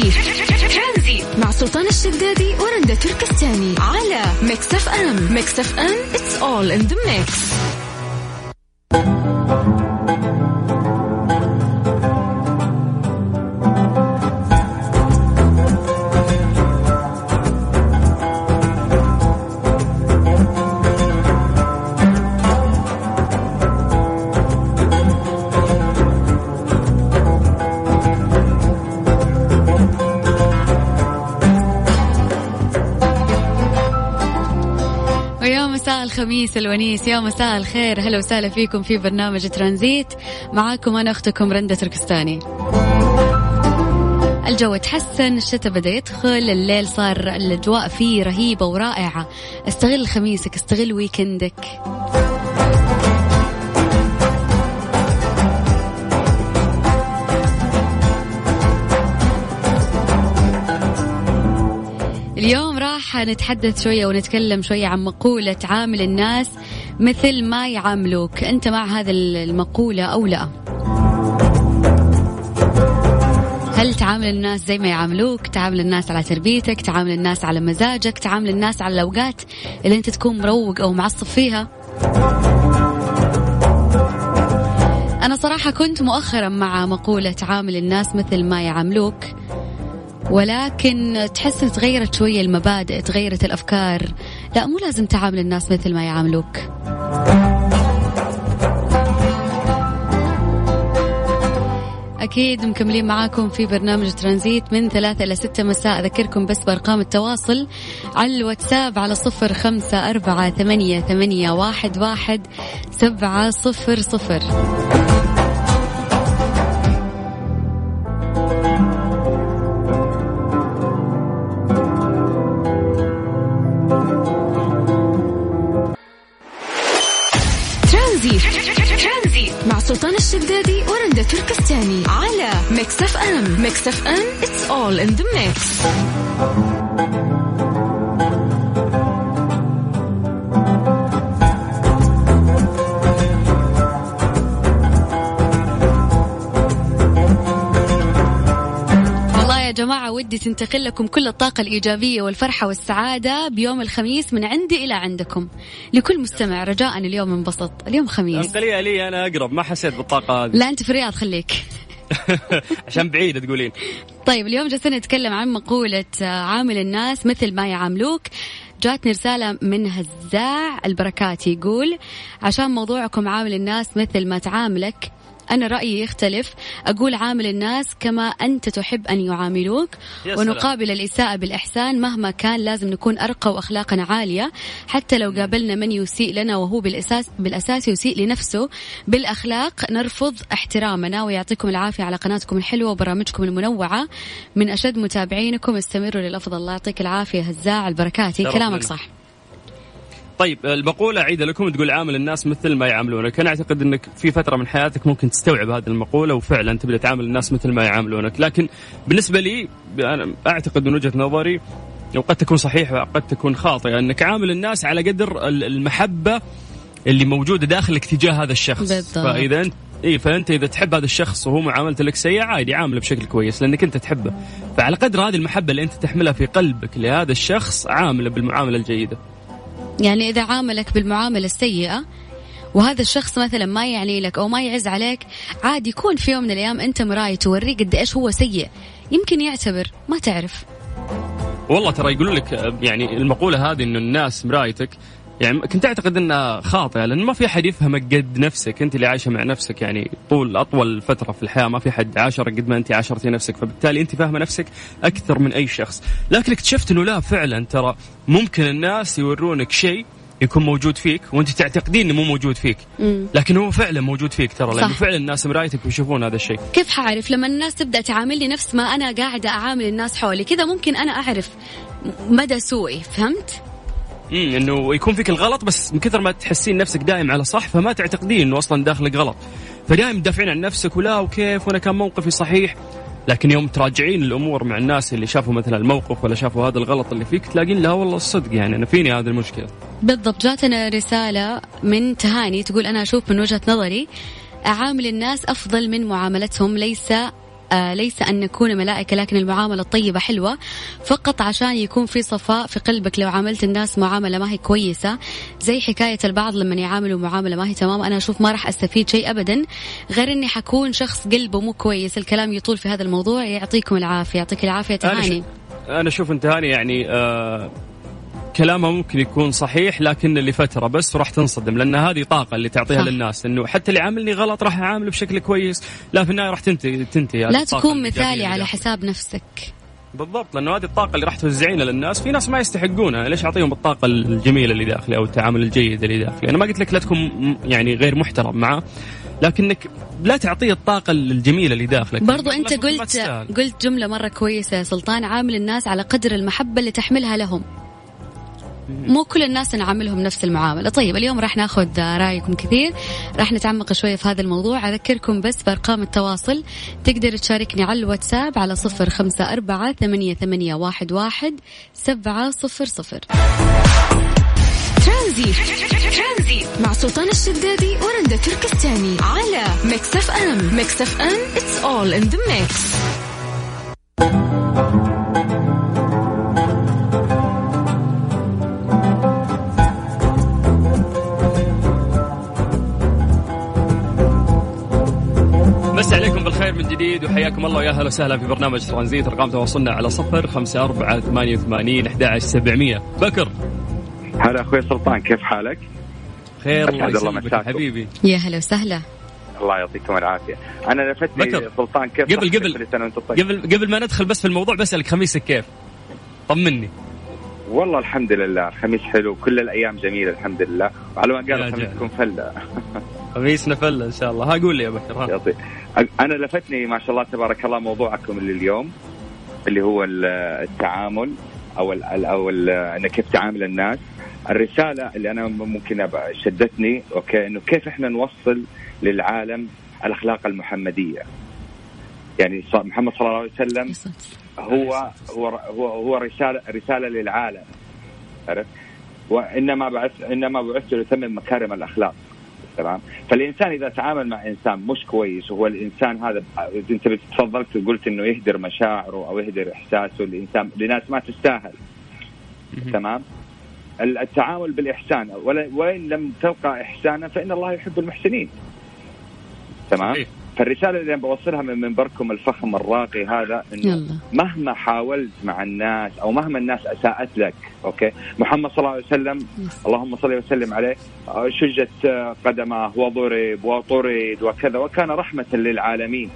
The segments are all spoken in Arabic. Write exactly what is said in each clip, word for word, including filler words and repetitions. ترانزيت مع سلطان الشدادي ورندا تركستاني على ميكس اف ام. ميكس اف ام it's all in the mix. الخميس الونيس، يا مساء الخير، هلا وسهلا فيكم في برنامج ترانزيت، معاكم أنا أختكم رندا تركستاني. الجو تحسن، الشتاء بدأ يدخل، الليل صار الأجواء فيه رهيبة ورائعة. استغل خميسك، استغل ويكندك. اليوم راح نتحدث شوية ونتكلم شوية عن مقولة عامل الناس مثل ما يعاملوك. أنت مع هذا المقولة أو لا؟ هل تعامل الناس زي ما يعاملوك؟ تعامل الناس على تربيتك، تعامل الناس على مزاجك، تعامل الناس على الأوقات اللي أنت تكون مروق أو معصب فيها؟ أنا صراحة كنت مؤخرا مع مقولة عامل الناس مثل ما يعاملوك، ولكن تحس ان تغيرت شوية المبادئ، تغيرت الأفكار. لا، مو لازم تعامل الناس مثل ما يعاملوك. أكيد مكملين معاكم في برنامج ترانزيت من ثلاثة إلى ستة مساء. أذكركم بس بأرقام التواصل على الواتساب على صفر خمسة أربعة ثمانية ثمانية واحد واحد سبعة صفر صفر. سلطان الشدادي ورندا تركستاني على ميكس اف ام. ميكس اف ام it's all in the mix. والله يا جماعة ودي تنتقل لكم كل الطاقة الإيجابية والفرحة والسعادة بيوم الخميس من عندي إلى عندكم. لكل مستمع رجاءً اليوم انبسط، اليوم خميس. انقلي لي أنا أقرب، ما حسيت بالطاقة هذه. لا أنت في الرياض خليك. عشان بعيدة تقولين. طيب اليوم جالسين نتكلم عن مقولة عامل الناس مثل ما يعاملوك. جاتني رسالة من هزاع البركات يقول عشان موضوعكم عامل الناس مثل ما تعاملك، أنا رأيي يختلف، أقول عامل الناس كما أنت تحب أن يعاملوك، ونقابل الإساءة بالإحسان. مهما كان لازم نكون أرقى وأخلاقنا عالية، حتى لو قابلنا من يسيء لنا وهو بالأساس, بالأساس يسيء لنفسه بالأخلاق نرفض احترامنا. ويعطيكم العافية على قناتكم الحلوة وبرامجكم المنوعة، من أشد متابعينكم، استمروا للأفضل. الله يعطيك العافية هزاع البركاتي، كلامك صح. طيب المقولة عيدة لكم، تقول عامل الناس مثل ما يعاملونك. أنا أعتقد أنك في فترة من حياتك ممكن تستوعب هذه المقولة وفعلا تبدأ تعامل الناس مثل ما يعاملونك، لكن بالنسبة لي أنا أعتقد من وجهة نظري، وقد تكون صحيحة وقد تكون خاطئة، أنك عامل الناس على قدر المحبة اللي موجودة داخلك تجاه هذا الشخص. بالضبط. فإذا أنت إيه فأنت إذا تحب هذا الشخص وهو معاملته لك سيئة، عادي عامله بشكل كويس لأنك أنت تحبه، فعلى قدر هذه المحبة اللي أنت تحملها في قلبك لهذا الشخص عامله بالمعاملة الجيدة. يعني إذا عاملك بالمعاملة السيئة وهذا الشخص مثلا ما يعني لك أو ما يعز عليك، عادي يكون في يوم من الأيام أنت مراي توريه قد إيش هو سيء، يمكن يعتبر، ما تعرف. والله ترى يقولوا لك يعني المقولة هذه إنه الناس مرايتك، يعني كنت أعتقد إنها خاطئة، لأن ما في حد يفهمك قد نفسك، أنت اللي عايشة مع نفسك يعني طول أطول فترة في الحياة، ما في حد عاشر قد ما أنت عاشرتي نفسك، فبالتالي أنت فاهمة نفسك أكثر من أي شخص. لكن اكتشفت إنه لا، فعلا ترى ممكن الناس يورونك شيء يكون موجود فيك وأنت تعتقدين إنه مو موجود فيك، لكن هو فعلا موجود فيك ترى، لأن فعلا الناس مرايتك ويشوفون هذا الشيء. كيف حعرف لما الناس تبدأ تعاملني نفس ما أنا قاعدة أعامل الناس حولي كذا؟ ممكن أنا أعرف مدى سوءي، فهمت؟ امم انه يكون فيك الغلط بس من كثر ما تحسين نفسك دائم على صح فما تعتقدين انه اصلا داخلك غلط، فدائم دافعين عن نفسك ولا وكيف وانا كان موقفي صحيح. لكن يوم تراجعين الامور مع الناس اللي شافوا مثلا الموقف ولا شافوا هذا الغلط اللي فيك، تلاقين لا والله الصدق يعني انا فيني هذه المشكله. بالضبط. جاتنا رساله من تهاني تقول انا اشوف من وجهه نظري اعامل الناس افضل من معاملتهم، ليس ليس أن نكون ملائكة لكن المعاملة الطيبة حلوة فقط عشان يكون في صفاء في قلبك. لو عاملت الناس معاملة ما هي كويسة زي حكاية البعض لما يعاملوا معاملة ما هي تمام أنا أشوف ما راح أستفيد شيء أبدا غير أني حكون شخص قلبه مو كويس. الكلام يطول في هذا الموضوع. يعطيكم العافية. يعطيك العافية تهاني. أنا أشوف أنت هاني يعني آه كلامها ممكن يكون صحيح لكن لفترة بس راح تنصدم لأن هذه طاقة اللي تعطيها صح. للناس إنه حتى اللي عاملني غلط راح أعامله بشكل كويس لا في النهاية راح تنتهي تنتهي. لا تكون مثالي على حساب نفسك. بالضبط لأنه هذه الطاقة اللي راح توزعينها للناس في ناس ما يستحقونها ليش أعطيهم الطاقة الجميلة اللي داخلي أو التعامل الجيد اللي داخلي. أنا ما قلت لك لا تكون يعني غير محترم معه لكنك لا تعطيه الطاقة الجميلة اللي داخلك. برضو أنت قلت قلت جملة مرة كويسة سلطان عامل الناس على قدر المحبة اللي تحملها لهم مو كل الناس نعاملهم نفس المعاملة. طيب اليوم راح ناخذ رأيكم كثير راح نتعمق شوية في هذا الموضوع. أذكركم بس بأرقام التواصل تقدر تشاركني على الواتساب على صفر خمسة أربعة ثمانية ثمانية واحد واحد سبعة صفر صفر. ترانزيت مع سلطان الشدادي ورندا تركستاني على ميكس اف ام. ميكس اف ام it's all in the mix. من جديد وحياكم الله ويا اهلا وسهلا في برنامج ترانزيت. رقم تواصلنا على صفر خمسة أربعة ثمانية ثمانية أحد عشر سبعمية. بكر هلا اخوي سلطان كيف حالك؟ خير الله يسلمك حبيبي. يا هلا وسهلا الله يعطيكم العافيه. انا لفتني سلطان كيف قبل قبل قبل قبل ما ندخل بس في الموضوع بسألك خميسك كيف؟ طمني. والله الحمد لله الخميس حلو كل الايام جميله الحمد لله وعلى ما قال خميسكم فله خميسنا فله ان شاء الله. ها قول لي يا بكر. ها يعطيك. انا لفتني ما شاء الله تبارك الله موضوعكم لليوم اللي هو التعامل او او انك كيف تعامل الناس. الرساله اللي انا ممكن شدتني اوكي انه كيف احنا نوصل للعالم الاخلاق المحمديه. يعني محمد صلى الله عليه وسلم هو هو هو, هو رساله رساله للعالم عرفت وانما بعث انما بعث لتمم مكارم الاخلاق تمام. فالإنسان إذا تعامل مع إنسان مش كويس وهو الإنسان هذا أنت بتفضلت وقلت إنه يهدر مشاعره أو يهدر إحساسه الإنسان لناس ما تستاهل تمام. التعامل بالإحسان وإن لم تلقى إحسانا فإن الله يحب المحسنين تمام. فالرسالة اللي بوصلها من منبركم الفخم الراقي هذا إنه مهما حاولت مع الناس أو مهما الناس أساءت لك أوكي محمد صلى الله عليه وسلم اللهم صل وسلم عليه شجت قدمه وضرب وطرد وكذا وكان رحمة للعالمين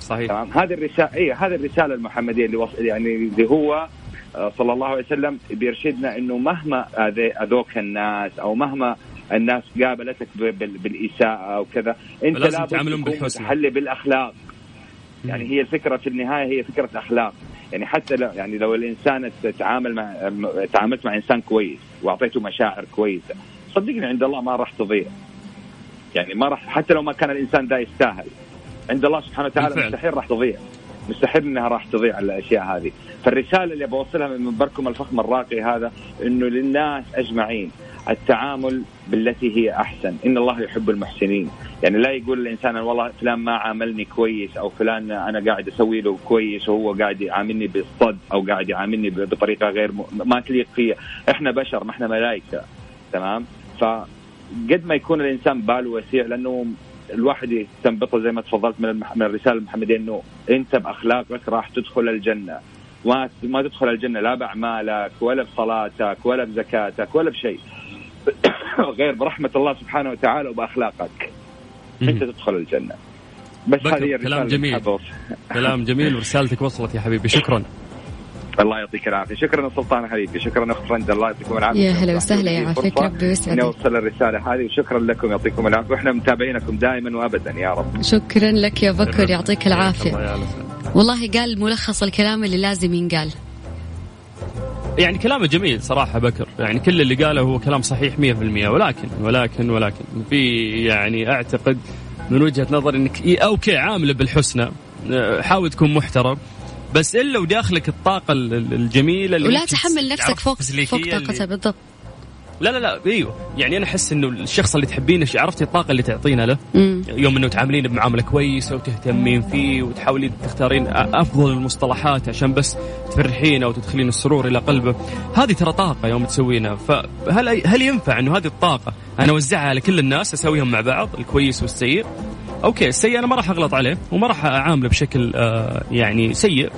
صحيح تمام. هذه الرسالة إيه هذه الرسالة المحمدية اللي وصل يعني اللي هو صلى الله عليه وسلم بيرشدنا إنه مهما أذوك الناس أو مهما الناس قابلتك بالإساءة وكذا أنت لازم تحلي بالأخلاق. يعني هي الفكرة في النهاية هي فكرة أخلاق. يعني حتى لو يعني لو الإنسان تعامل مع تعاملت مع إنسان كويس وأعطيته مشاعر كويسة صدقني عند الله ما راح تضيع. يعني ما راح حتى لو ما كان الإنسان ده يستاهل عند الله سبحانه وتعالى مستحيل راح تضيع مستحيل إنها راح تضيع الأشياء هذه. فالرسالة اللي بوصلها من منبركم الفخم الراقي هذا إنه للناس أجمعين التعامل بالتي هي أحسن إن الله يحب المحسنين. يعني لا يقول الإنسان والله فلان ما عاملني كويس أو فلان أنا قاعد أسوي له كويس وهو قاعد يعاملني بالصد أو قاعد يعاملني بطريقة غير م... ما تليق فيه. إحنا بشر ما إحنا ملائكة تمام. فقد ما يكون الإنسان باله وسيع لأنه الواحد يستنبطه زي ما تفضلت من, المح... من الرسالة المحمدية إنه أنت بأخلاقك راح تدخل الجنة ما ما تدخل الجنة لا بأعمالك ولا بصلاتك ولا بزكاتك ولا بشيء غير برحمة الله سبحانه وتعالى وبأخلاقك أنت تدخل الجنة. بس هذه كلام جميل كلام جميل ورسالتك وصلت يا حبيبي شكرا الله يعطيك العافية. شكرا سلطان حبيبي شكرا أخت رند الله يعطيكم العافية. يا هلا وسهلا يا عافيك ربي ويسعدك نوصل الرسالة هذه وشكرا لكم يعطيكم العافية وإحنا متابعينكم دائما وأبدا يا رب. شكرا لك يا بكر يعطيك العافية. والله قال ملخص الكلام اللي لازم ينقال يعني كلامه جميل صراحة بكر. يعني كل اللي قاله هو كلام صحيح مية بالمية ولكن ولكن ولكن في يعني أعتقد من وجهة نظر إنك أوكي عامله بالحسنى حاول تكون محترم بس إلا وداخلك الطاقة الجميلة ولا تحمل نفسك فوق فوق طاقتها بالضبط لا لا لا ايوه يعني انا احس انه الشخص اللي تحبينه عرفتي الطاقه اللي تعطينا له مم. يوم انه تعاملين بمعامله كويسه وتهتمين فيه وتحاولين تختارين افضل المصطلحات عشان بس تفرحينه وتدخلين السرور الى قلبه, هذه ترى طاقه يوم تسوينها. فهل هل ينفع انه هذه الطاقه انا اوزعها على كل الناس, اسويهم مع بعض الكويس والسيء؟ اوكي السيء انا ما راح اغلط عليه وما راح اعامله بشكل آه يعني سيء,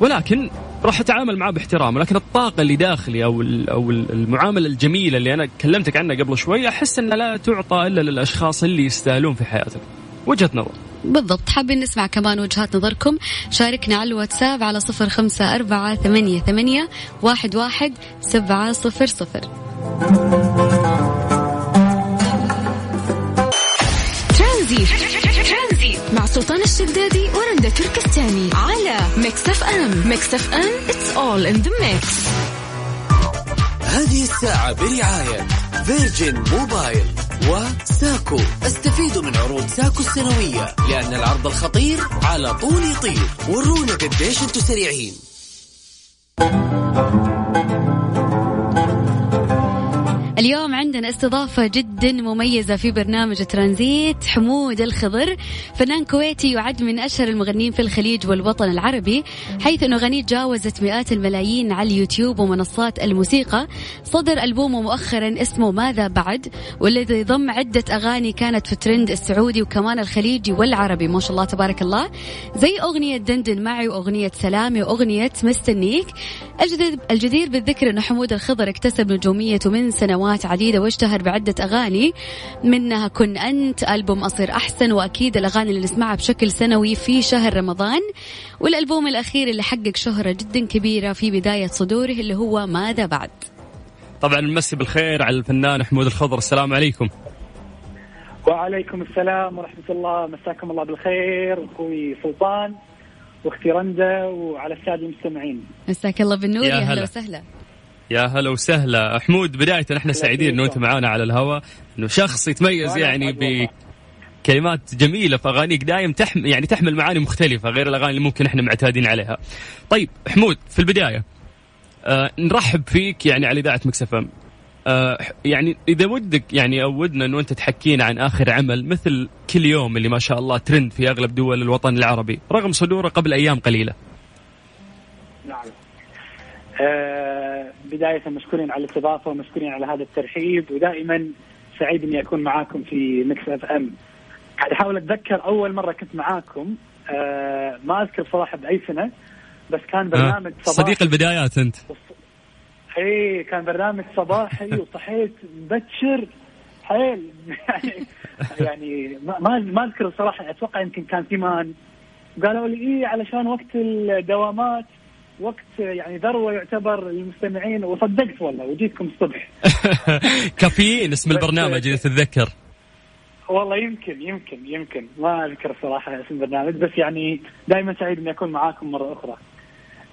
ولكن راح أتعامل معه باحترام. لكن الطاقة اللي داخلي أو أو المعاملة الجميلة اللي أنا كلمتك عنها قبل شوي, أحس أنها لا تعطى إلا للأشخاص اللي يستاهلون في حياتك. وجهة نظر بالضبط. حابين نسمع كمان وجهات نظركم, شاركنا على الواتساب على صفر خمسة أربعة ثمانية ثمانية واحد واحد سبعة صفر صفر. مع سلطان الشدادي ورندا تركستاني على ميكس اف ام. ميكس اف ام it's all in the mix. هذه الساعة برعاية فيرجن موبايل وساكو. استفيدوا من عروض ساكو السنوية لأن العرض الخطير على طول يطير. ورونا قديش انتوا سريعين. اليوم عندنا استضافة جدا مميزة في برنامج ترانزيت, حمود الخضر, فنان كويتي يعد من أشهر المغنين في الخليج والوطن العربي, حيث أنه غني جاوزت مئات الملايين على اليوتيوب ومنصات الموسيقى. صدر ألبومه مؤخرا اسمه ماذا بعد, والذي ضم عدة أغاني كانت في ترند السعودي وكمان الخليجي والعربي, ما شاء الله تبارك الله, زي أغنية دندن معي وأغنية سلامي وأغنية مستنيك. الجدير بالذكر أن حمود الخضر اكتسب نجوميته من سنوات عديدة واشتهر بعدة أغاني, منها كن أنت, ألبوم أصير أحسن, وأكيد الأغاني اللي نسمعها بشكل سنوي في شهر رمضان, والألبوم الأخير اللي حقق شهرة جدا كبيرة في بداية صدوره اللي هو ماذا بعد. طبعا نمسي بالخير على الفنان حمود الخضر. السلام عليكم. وعليكم السلام ورحمة الله. مساكم الله بالخير أخوي سلطان وأختي رندا وعلى السادة المستمعين. مساك الله بالنور. يا هلا وسهلا. يا هلا وسهلا حمود. بداية نحن سعيدين إنه أنت معانا على الهواء, إنه شخص يتميز يعني بكلمات جميلة في أغانيك, دائم تحمل يعني تحمل معاني مختلفة غير الأغاني اللي ممكن إحنا معتادين عليها. طيب حمود, في البداية آه نرحب فيك يعني على إذاعة ميكس إف إم. آه يعني إذا ودك يعني أودنا إنه أنت تحكينا عن آخر عمل مثل كل يوم اللي ما شاء الله ترند في أغلب دول الوطن العربي رغم صدوره قبل أيام قليلة. نعم. أه بداية مشكورين على الاستضافة ومشكورين على هذا الترحيب, ودائما سعيد أن أكون معاكم في ميكس اف ام. قاعد أحاول أتذكر أول مرة كنت معاكم, أه ما أذكر صراحة بأي سنة, بس كان برنامج صباحي. صديق البدايات أنت. إيه كان برنامج صباحي وصحيت مبكر حيل يعني, يعني ما ما أذكر صراحة. أتوقع يمكن كان في مان قالوا لي إيه علشان وقت الدوامات وقت يعني ذروة يعتبر للمستمعين, وصدقت والله وجيتكم الصبح. كافيين اسم البرنامج إذا تتذكر. والله يمكن يمكن يمكن ما أذكر صراحة اسم البرنامج, بس يعني دائما سعيد أن أكون معاكم مرة أخرى.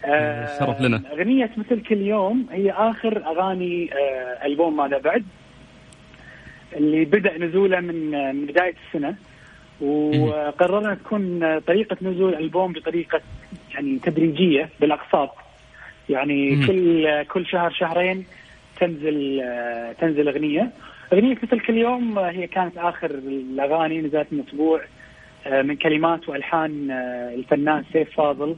آه شرف لنا. أغنية مثل كل يوم هي آخر أغاني آه ألبوم ماذا بعد اللي بدأ نزوله من, من بداية السنة, وقررنا تكون طريقة نزول ألبوم بطريقة يعني تدريجية بالأقساط, يعني مم. كل كل شهر شهرين تنزل تنزل أغنية. أغنية مثل كل يوم هي كانت آخر الأغاني, نزلت من أسبوع, من كلمات وألحان الفنان سيف فاضل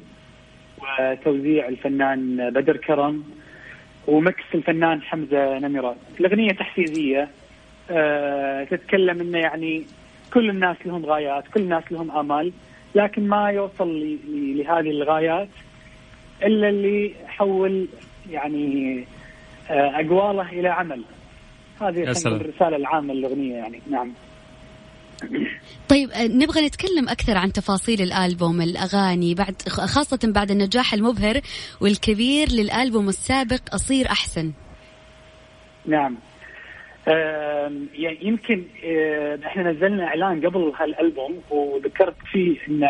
وتوزيع الفنان بدر كرم ومكس الفنان حمزة نميرات. الأغنية تحفيزية, تتكلم إنه يعني كل الناس لهم غايات, كل الناس لهم آمال, لكن ما يوصل لهذه الغايات إلا اللي حول يعني أقواله إلى عمل. هذه الرسالة العامة للأغنية يعني. نعم. طيب نبغى نتكلم أكثر عن تفاصيل الألبوم, الأغاني بعد, خاصة بعد النجاح المبهر والكبير للألبوم السابق أصير أحسن. نعم. يعني يمكن احنا نزلنا اعلان قبل هالالبوم وذكرت فيه ان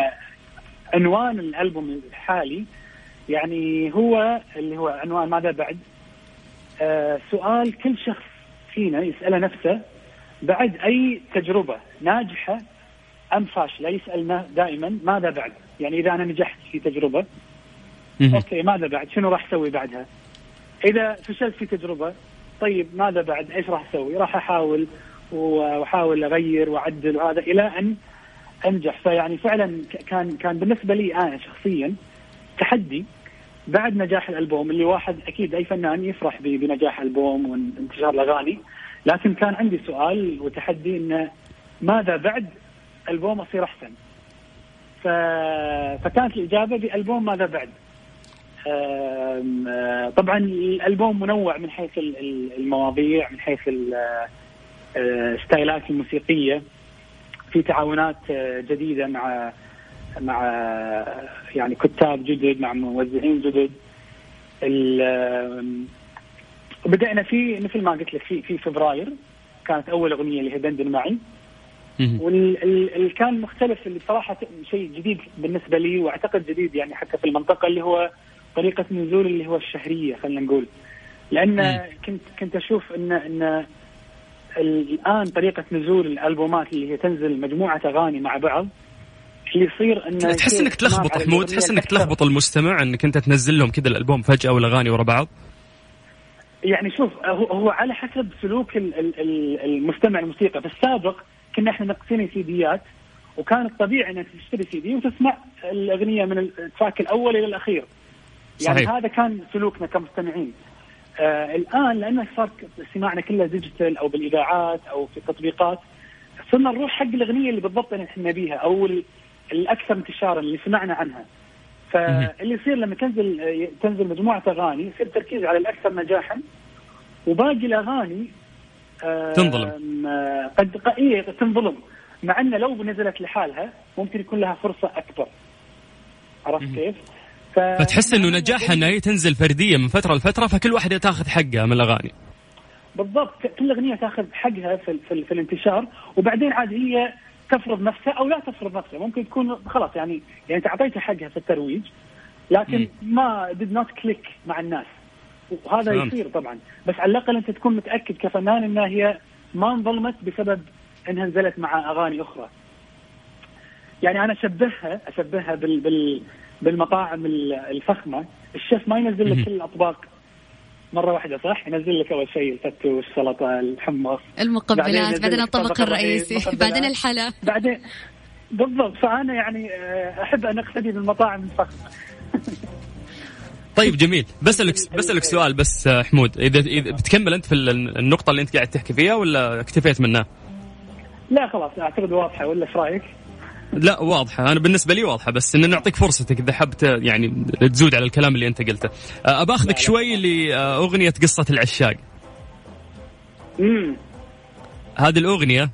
عنوان الالبوم الحالي يعني هو اللي هو عنوان ماذا بعد, سؤال كل شخص فينا يسأله نفسه بعد اي تجربه ناجحه ام فاشله, يسألنا دائما ماذا بعد. يعني اذا انا نجحت في تجربه اوكي ماذا بعد, شنو راح اسوي بعدها؟ اذا فشلت في تجربه طيب ماذا بعد، ايش راح اسوي؟ راح احاول واحاول اغير واعدل وهذا الى ان انجح. فيعني فعلا كان كان بالنسبه لي انا شخصيا تحدي بعد نجاح الالبوم، اللي واحد اكيد اي فنان يفرح بنجاح البوم وانتشار الاغاني، لكن كان عندي سؤال وتحدي انه ماذا بعد البوم اصير احسن. ف... فكانت الاجابه بالبوم ماذا بعد. طبعا الالبوم منوع من حيث المواضيع، من حيث الستايلات الموسيقيه، في تعاونات جديده مع مع يعني كتاب جدد، مع موزعين جدد. بدأنا في مثل ما قلت لك في في فبراير كانت اول اغنيه اللي هي دندن معي، واللي كان مختلف اللي بصراحه شيء جديد بالنسبه لي، واعتقد جديد يعني حتى في المنطقه، اللي هو طريقه نزول اللي هو الشهريه خلينا نقول، لان كنت كنت اشوف ان ان الان طريقه نزول الالبومات اللي هي تنزل مجموعه اغاني مع بعض اللي يصير ان تحس انك تلخبط حمود، تحس انك تلخبط المستمع انك انت تنزل لهم كذا الالبوم فجاه والاغاني ورا بعض. يعني شوف هو على حسب سلوك المستمع الموسيقى. في السابق كنا احنا نقتني سيديات، وكان الطبيعي انك تشتري سيدي وتسمع الاغنيه من التراك الاول الى الاخير، يعني صحيح. هذا كان سلوكنا كمستمعين. آه الان لانه صار سماعنا كله ديجيتال او بالاذاعات او في تطبيقات، صرنا نروح حق الاغنيه اللي بالضبط اللي احنا نبيها او الاكثر انتشارا اللي سمعنا عنها. فاللي يصير لما تنزل تنزل مجموعه اغاني يصير التركيز على الاكثر نجاحا، وباقي الاغاني تنظلم. قد قائية تنظلم، مع أن لو نزلت لحالها ممكن يكون لها فرصة أكبر. عرفت كيف؟ ف... فتحس أنه نجاحها أنها تنزل فردية من فترة لفترة، فكل واحدة تأخذ حقها من الأغاني. بالضبط، كل أغنية تأخذ حقها في, في, في الانتشار، وبعدين عاد هي تفرض نفسها أو لا تفرض نفسها. ممكن تكون خلاص يعني يعني تعطيتها حقها في الترويج، لكن مم. ما did not click مع الناس، وهذا يصير طبعا. بس على الأقل أنت تكون متأكد كفنان أنها هي ما انظلمت بسبب أنها نزلت مع أغاني أخرى. يعني أنا أشبهها أشبهها بال بال بالمطاعم الفخمة، الشيف ما ينزل لك كل الأطباق مرة واحدة، صح؟ ينزل لك أول شيء الفتوش، السلطة، الحمص، المقبلات، بعدين الطبق الرئيسي، بعدين الحلا، بعدين بالضبط. فأنا يعني أحب أن أقتدي بالمطاعم الفخمة. طيب جميل، بسألك بسألك سؤال بس حمود، إذا إذا بتكمل أنت في النقطة اللي أنت قاعد تحكي فيها ولا اكتفيت منها؟ لا خلاص أعتقد واضحة، ولا إيش رأيك؟ لا واضحة، أنا بالنسبة لي واضحة، بس إن نعطيك فرصتك إذا حبت يعني تزود على الكلام اللي أنت قلته. أبا أخذك شوي لأغنية قصة العشاق. أمم هذه الأغنية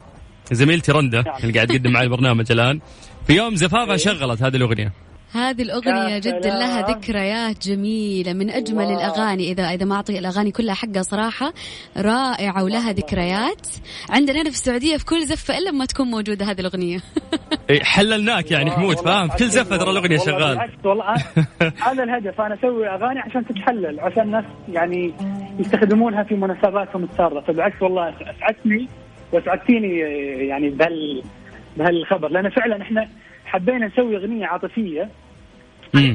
زميلتي رندا اللي قاعد تقدم معي البرنامج الآن في يوم زفافها شغلت هذه الأغنية. هذه الأغنية جدا لها ذكريات جميلة، من أجمل واو. الأغاني إذا إذا ما أعطي الأغاني كلها حقها صراحة، رائعة ولها ذكريات. عندنا أنا في السعودية في كل زفة إلا ما تكون موجودة هذه الأغنية. حللناك يعني حمود، فاهم؟ كل زفة ترى الأغنية شغالة. والله هذا الهدف، أنا أسوي أغاني عشان تتحلل، عشان الناس يعني يستخدمونها في مناسباتهم السارة. فبالعكس والله أسعدتني وأسعدتيني يعني بهال بهالخبر، لأن فعلا إحنا حبينا نسوي أغنية عاطفية،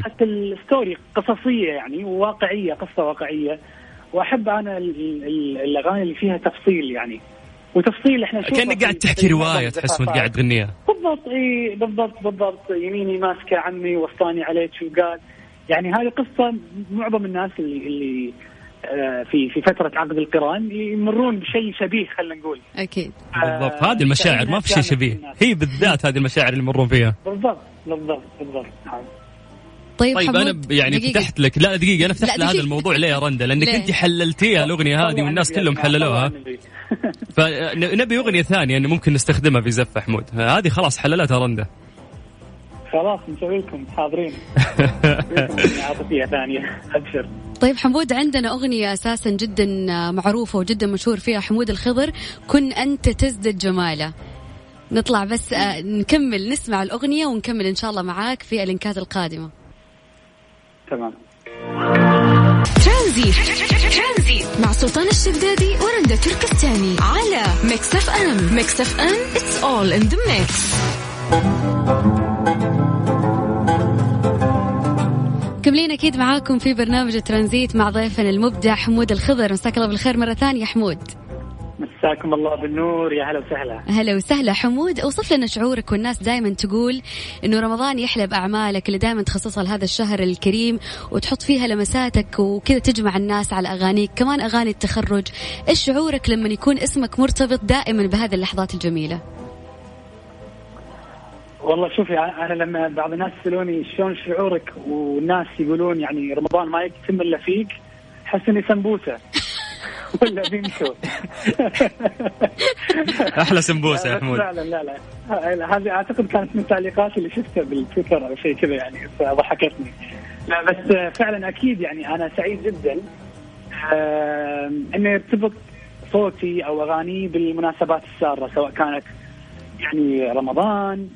حتى الستوري قصصية يعني وواقعية، قصة واقعية. وأحب أنا الأغاني اللي فيها تفصيل، يعني وتفصيل إحنا كأنك قاعد تحكي رواية، تحس وأنت قاعد تغنيها. بالضبط، إيه بالضبط بالضبط. يميني ماسكة عمي وسطاني عليك شو قال، يعني هذه قصة معظم الناس اللي اللي في في فترة عقد القران يمرون بشيء شبيه خلينا نقول. أكيد بالضبط، هذه المشاعر ما في شيء شبيه، هي بالذات هذه المشاعر اللي يمرون فيها. بالضبط بالضبط بالضبط. طيب, طيب أنا يعني دقيقة. فتحت لك لا دقيقة أنا فتحت لهذا الموضوع ليه يا رندا؟ لأنك أنت حللتيها الأغنية هذه والناس كلهم حللوها، فنبي أغنية ثانية يعني ممكن نستخدمها في زفة حمود. هذه خلاص حللتها رندا، خلاص نسوي لكم حاضرين عاطفية ثانية أبشر. طيب حمود، عندنا أغنية أساسا جدا معروفة وجدا مشهور فيها حمود الخضر، كن أنت تزدد جماله. نطلع بس نكمل نسمع الأغنية ونكمل إن شاء الله معاك في الإنكات القادمة. تمام. ترانزيت مع سلطان الشدادي ورندا تركستاني على ميكس اف ام. ميكس اف ام it's all in the mix. كملين أكيد معاكم في برنامج ترانزيت مع ضيفنا المبدع حمود الخضر. مساك الله بالخير مرة ثانية حمود. مساكم الله بالنور، يا هلا وسهلا. هلا وسهلا حمود، أوصف لنا شعورك والناس دائما تقول إنه رمضان يحلى بأعمالك اللي دائما تخصصها لهذا الشهر الكريم وتحط فيها لمساتك وكذا تجمع الناس على أغانيك، كمان أغاني التخرج. إيش شعورك لما يكون اسمك مرتبط دائما بهذه اللحظات الجميلة؟ والله شوفي، أنا لما بعض الناس يسألوني شلون شعورك والناس يقولون يعني رمضان ما يكتم إلا فيك، حس إني سمبوسة ولا بيمشوا. أحلى سمبوسة يا حمود. لا لا لا هذه أعتقد كانت من التعليقات اللي شفتها بالتويتر أو شيء كذا يعني، فضحكتني. لا بس فعلا أكيد يعني أنا سعيد جدا إني ارتبط صوتي أو أغاني بالمناسبات السارة، سواء كانت يعني رمضان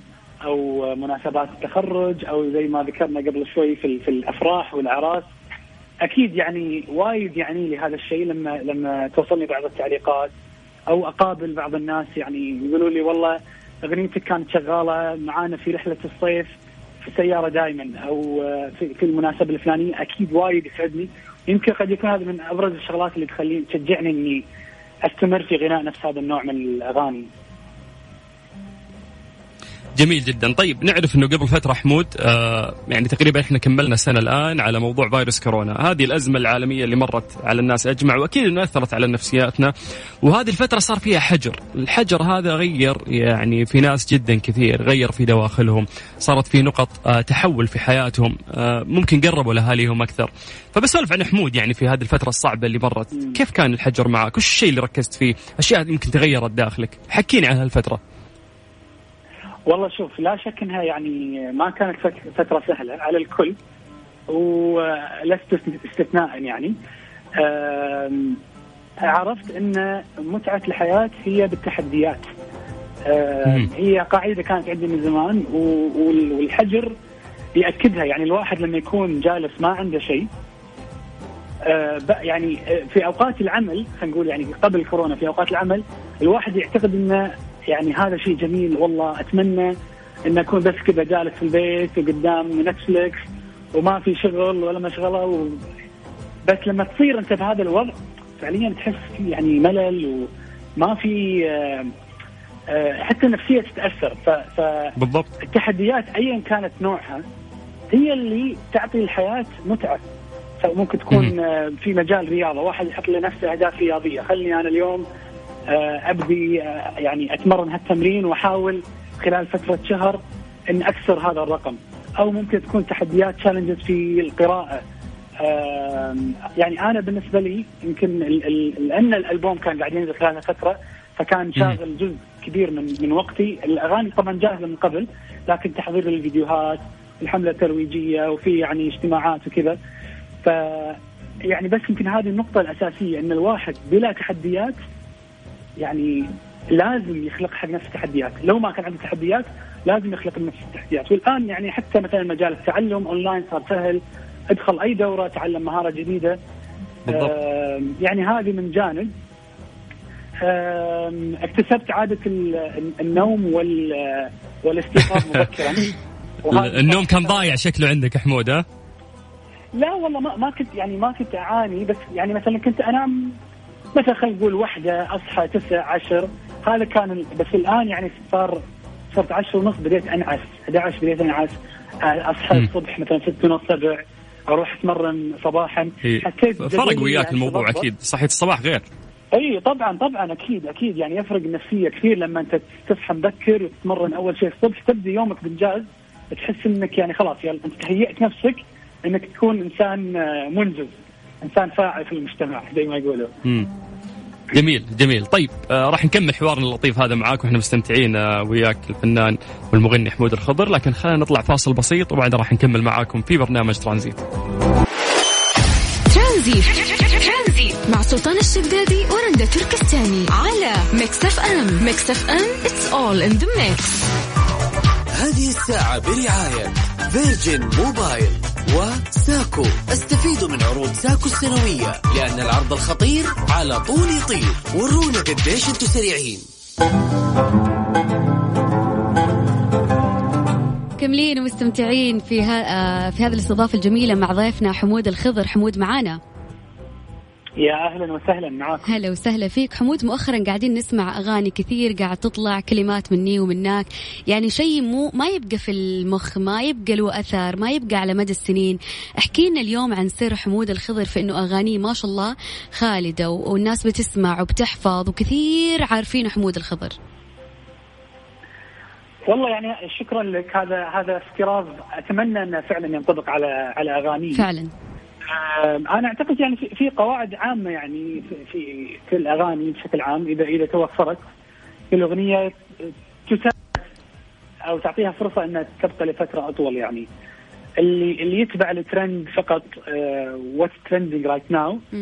أو مناسبات التخرج أو زي ما ذكرنا قبل شوي في في الأفراح والأعراس. أكيد يعني وايد يعني لهذا الشيء لما لما توصلني بعض التعليقات أو أقابل بعض الناس يعني يقولوا لي والله أغنيتك كانت شغالة معانا في رحلة الصيف في السيارة دائما أو في في المناسبة الفلانية. أكيد وايد يسعدني، يمكن قد يكون هذا من أبرز الشغلات اللي تخليني تشجعني إني أستمر في غناء نفس هذا النوع من الأغاني. جميل جدا. طيب نعرف أنه قبل فترة حمود آه يعني تقريبا إحنا كملنا سنة الآن على موضوع فيروس كورونا، هذه الأزمة العالمية اللي مرت على الناس أجمع وأكيد أنها أثرت على نفسياتنا، وهذه الفترة صار فيها حجر. الحجر هذا غير يعني في ناس جدا كثير، غير في دواخلهم، صارت في نقط آه تحول في حياتهم، آه ممكن قربوا لأهاليهم أكثر. فبسولف عن حمود يعني في هذه الفترة الصعبة اللي مرت، كيف كان الحجر معك؟ وش الشيء اللي ركزت فيه؟ أشياء يمكن تغيرت داخلك، حكيني عن هالفترة. والله شوف، لا شك انها يعني ما كانت فترة سهلة على الكل ولست استثناء يعني. عرفت ان متعة الحياة هي بالتحديات، هي قاعدة كانت عندي من زمان والحجر يأكدها. يعني الواحد لما يكون جالس ما عنده شيء يعني في اوقات العمل، نقول يعني قبل الكورونا في اوقات العمل الواحد يعتقد انه يعني هذا شيء جميل، والله أتمنى إن أكون بس كذا جالس في البيت وقدام نتفليكس وما في شغل ولا مشغلة و... بس لما تصير أنت بهذا الوضع فعليا تحس يعني ملل وما في آآ آآ حتى نفسية تتأثر. ف... فالتحديات أيا كانت نوعها هي اللي تعطي الحياة متعة. ممكن تكون في مجال رياضة، واحد يحط لنفسه أهداف رياضية، خلني أنا اليوم أبدي يعني أتمرن هالتمرين وأحاول خلال فترة شهر أن أكسر هذا الرقم. أو ممكن تكون تحديات تشالنجز في القراءة. يعني أنا بالنسبة لي يمكن لأن الألبوم كان قاعد ينزل خلال فترة فكان شاغل جزء كبير من من وقتي. الأغاني طبعا جاهزة من قبل، لكن تحضير الفيديوهات، الحملة الترويجية، وفي يعني اجتماعات وكذا. ف يعني بس يمكن هذه النقطة الأساسية، أن الواحد بلا تحديات يعني لازم يخلق حق نفسه تحديات. لو ما كان عنده تحديات لازم يخلق لنفسه تحديات. والآن يعني حتى مثلا مجال التعلم أونلاين صار سهل، أدخل أي دورة أتعلم مهارة جديدة. آه يعني هذه من جانب. آه اكتسبت عادة النوم وال والاستيقاظ مبكرا. النوم كان ضايع شكله عندك حمود ها؟ لا والله ما ما كنت يعني ما كنت أعاني، بس يعني مثلا كنت أنام مثلا خلينا نقول واحدة أصحى تسعة عشر، هذا كان. بس الآن يعني صار صرت عشر ونص بديت أنعس، أحد عشر بديت أنعس، أصحى الصبح مثلا ستة ونص سبع أروح أتمرن صباحا. حسيت فرق وياك الموضوع أكيد، صحيت الصباح غير. أي طبعا طبعا أكيد أكيد يعني يفرق النفسية كثير لما أنت تصحى مبكر وتتمرن أول شيء الصبح، تبدأ يومك بإنجاز، تحس إنك يعني خلاص يعني أنت تهيئت نفسك إنك تكون إنسان منجز، إنسان فاعل في المجتمع زي ما يقولوا. مم. جميل جميل. طيب آه راح نكمل حوارنا اللطيف هذا معاك وإحنا مستمتعين آه وياك الفنان والمغني حمود الخضر، لكن خلينا نطلع فاصل بسيط وبعدها راح نكمل معاكم في برنامج ترانزيت. ترانزيت ترانزيت مع سلطان الشدادي ورندا تركستاني على Mix إف إم. Mix إف إم it's all in the mix. هذه الساعة برعاية Virgin Mobile وساكو، استفيدوا من عروض ساكو السنوية لأن العرض الخطير على طول يطير. ورونا قديش انتوا سريعين. مكملين ومستمتعين في ها في هذه الاستضافة الجميلة مع ضيفنا حمود الخضر. حمود معانا. يا أهلا وسهلا معاك. هلا وسهلا فيك حمود. مؤخرا قاعدين نسمع أغاني كثير قاعد تطلع كلمات مني ومنك، يعني شيء مو ما يبقى في المخ، ما يبقى له أثر، ما يبقى على مدى السنين. احكينا اليوم عن سر حمود الخضر في أنه أغانيه ما شاء الله خالدة والناس بتسمع وبتحفظ وكثير عارفين حمود الخضر. والله يعني شكرا لك. هذا هذا افتراض أتمنى أنه فعلا ينطبق على على أغانيه فعلا. أنا أعتقد يعني في قواعد عامة يعني في في الأغاني بشكل عام، إذا إذا توفرت الأغنية تساعد أو تعطيها فرصة أنها تبقى لفترة أطول. يعني اللي اللي يتبع الترند فقط what's trending right now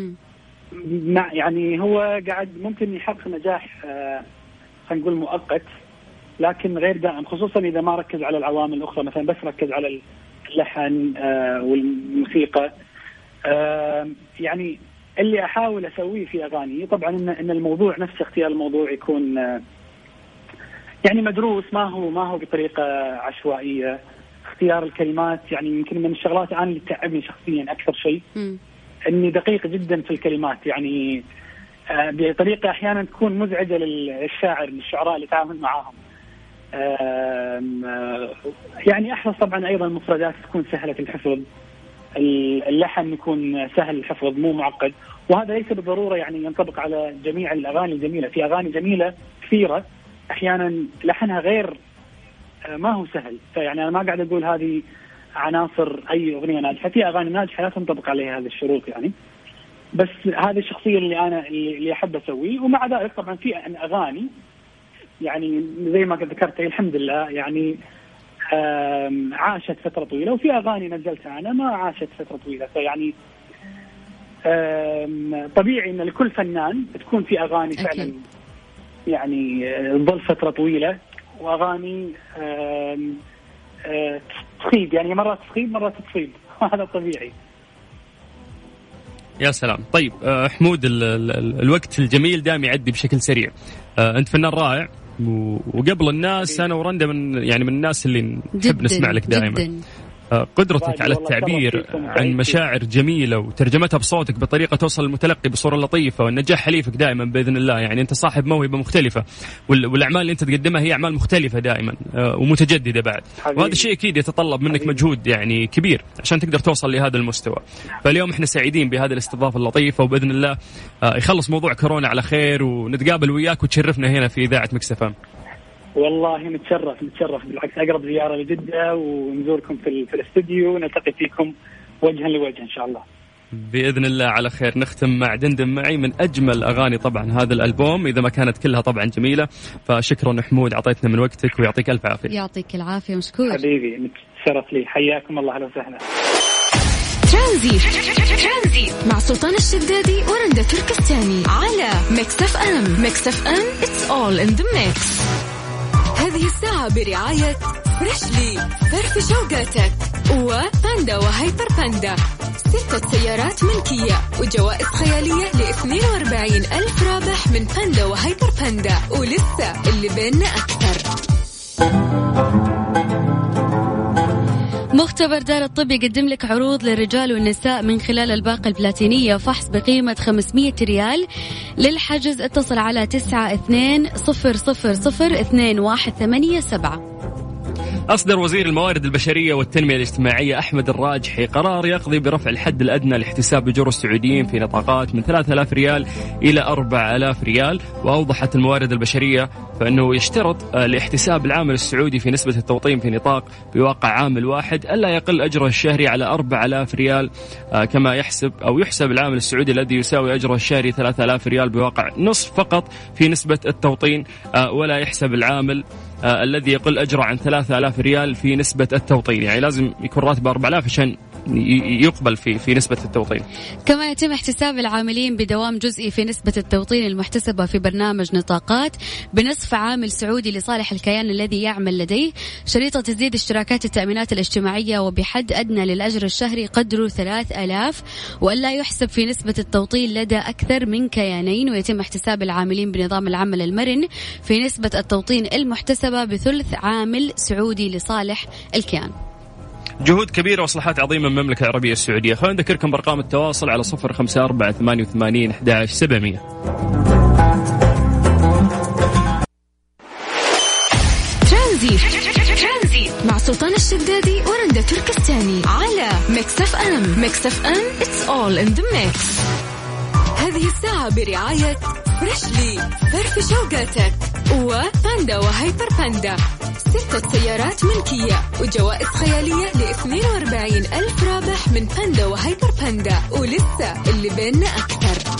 يعني هو قاعد ممكن يحقق نجاح خلينا نقول مؤقت لكن غير دائم، خصوصا إذا ما ركز على العوامل الأخرى، مثلا بس ركز على اللحن والموسيقى. يعني اللي أحاول أسويه في أغاني طبعا إن الموضوع نفسه، اختيار الموضوع يكون يعني مدروس، ما هو ما هو بطريقة عشوائية. اختيار الكلمات يعني يمكن من الشغلات أنا اللي تعبني شخصيا أكثر شيء إني دقيق جدا في الكلمات، يعني بطريقة أحيانا تكون مزعجة للشاعر للشعراء اللي تعامل معاهم. يعني أحرص طبعا أيضا المفردات تكون سهلة الحفظ، اللحن يكون سهل الحفظ مو معقد. وهذا ليس بالضرورة يعني ينطبق على جميع الأغاني الجميلة، في أغاني جميلة كثيرة أحيانا لحنها غير ما هو سهل، فيعني أنا ما قاعد أقول هذه عناصر أي أغنية ناجحة، في أغاني ناجحة لا تنطبق عليها هذه الشروط يعني. بس هذه الشخصية اللي أنا اللي أحب أسويه. ومع ذلك طبعا في أغاني يعني زي ما ذكرت الحمد لله يعني عاشت فترة طويلة، وفي أغاني نزلتها أنا ما عاشت فترة طويلة. فيعني طبيعي أن لكل فنان تكون في أغاني فعلا يعني تظل فترة طويلة، وأغاني تخيب يعني مرات تخيب مرات تصيب هذا طبيعي. يا سلام. طيب حمود ال ال ال الوقت الجميل دائم يعدي بشكل سريع. أنت فنان رائع وقبل الناس أنا ورندا من يعني من الناس اللي نحب نسمع لك دائما. قدرتك على التعبير عن مشاعر جميلة وترجمتها بصوتك بطريقة توصل للمتلقي بصورة لطيفة، والنجاح حليفك دائما بإذن الله. يعني أنت صاحب موهبة مختلفة والأعمال اللي أنت تقدمها هي أعمال مختلفة دائما ومتجددة بعد، وهذا الشيء أكيد يتطلب منك حبيبي. مجهود يعني كبير عشان تقدر توصل لهذا المستوى. فاليوم إحنا سعيدين بهذه الاستضافة اللطيفة، وبإذن الله يخلص موضوع كورونا على خير ونتقابل وياك وتشرفنا هنا في إذاعة ميكس إف إم. والله متشرف متشرف بالعكس، أقرب زيارة لجدة ونزوركم في في الاستوديو ونلتقي فيكم وجها لوجه إن شاء الله بإذن الله على خير. نختم مع دندن معي من أجمل أغاني طبعا هذا الألبوم، إذا ما كانت كلها طبعا جميلة. فشكرا حمود عطيتنا من وقتك ويعطيك ألف عافية. يعطيك العافية مشكور حبيبي، متشرف لي. حياكم الله أهلا وسهلا. ترانزيت ترانزيت مع سلطان الشدادي ورندا تركستاني على ميكس إف إم. ميكس إف إم it's all in the mix. هذه الساعة برعاية فريشلي فرف شوقاتك وباندا وهايبر باندا، ستة سيارات ملكية وجوائز خيالية لاثنين واربعين ألف رابح من باندا وهايبر باندا، ولسه اللي بيننا أكثر. مختبر دار الطب يقدم لك عروض للرجال والنساء من خلال الباقة البلاتينية، فحص بقيمة خمسمية ريال. للحجز اتصل على تسعة اثنين صفر صفر صفر اثنين واحد ثمانية سبعة. أصدر وزير الموارد البشرية والتنمية الاجتماعية أحمد الراجحي قرار يقضي برفع الحد الأدنى لاحتساب أجور السعوديين في نطاقات من ثلاثة آلاف ريال إلى أربعة آلاف ريال. وأوضحت الموارد البشرية فإنه يشترط لاحتساب العامل السعودي في نسبة التوطين في نطاق بواقع عامل واحد ألا يقل أجره الشهري على أربعة آلاف ريال، كما يحسب أو يحسب العامل السعودي الذي يساوي أجره الشهري ثلاثة آلاف ريال بواقع نصف فقط في نسبة التوطين، ولا يحسب العامل الذي يقل أجره عن ثلاثة آلاف ريال في نسبة التوطين. يعني لازم يكون راتب أربعة آلاف عشان يقبل في في نسبة التوطين. كما يتم احتساب العاملين بدوام جزئي في نسبة التوطين المحتسبة في برنامج نطاقات بنصف عامل سعودي لصالح الكيان الذي يعمل لديه، شريطة تزيد اشتراكات التأمينات الاجتماعية وبحد أدنى للأجر الشهري قدره ثلاثة آلاف، وألا يحسب في نسبة التوطين لدى أكثر من كيانين. ويتم احتساب العاملين بنظام العمل المرن في نسبة التوطين المحتسبة بثلث عامل سعودي لصالح الكيان. جهود كبيرة وصلاحات عظيمة من المملكة العربية السعودية. خلينا نذكركم بأرقام التواصل على صفر خمسة أربعة ثمانية ثمانية واحد واحد سبعمية. ترانزيت مع سلطان الشدادي ورندا تركستاني على ميكس اف ام. ميكس اف ام it's all in the mix. هذه الساعة برعاية فريشلي، فرف شوقاتك، وباندا وهايبر باندا، ستة سيارات ملكية وجوائز خيالية لاثنين واربعين ألف رابح من باندا وهايبر باندا، ولسه اللي بيننا أكثر.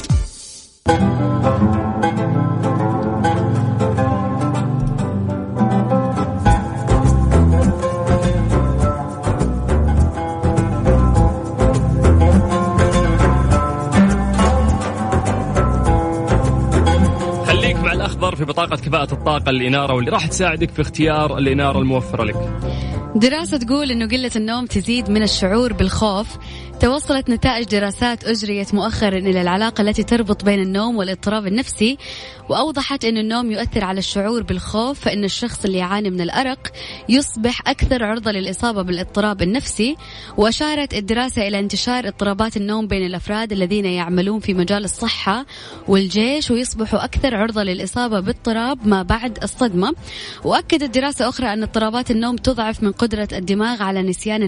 في بطاقة كفاءة الطاقة للإنارة واللي راح تساعدك في اختيار الإنارة الموفرة لك. دراسة تقول أنه قلة النوم تزيد من الشعور بالخوف. توصلت نتائج دراسات أجريت مؤخرا إلى العلاقة التي تربط بين النوم والاضطراب النفسي، وأوضحت أن النوم يؤثر على الشعور بالخوف، فإن الشخص اللي يعاني من الأرق يصبح أكثر عرضة للإصابة بالاضطراب النفسي. وأشارت الدراسة إلى انتشار اضطرابات النوم بين الأفراد الذين يعملون في مجال الصحة والجيش ويصبحوا أكثر عرضة للإصابة باضطراب ما بعد الصدمة. وأكدت دراسة أخرى أن اضطرابات النوم تضعف من قدرة الدماغ على نسيان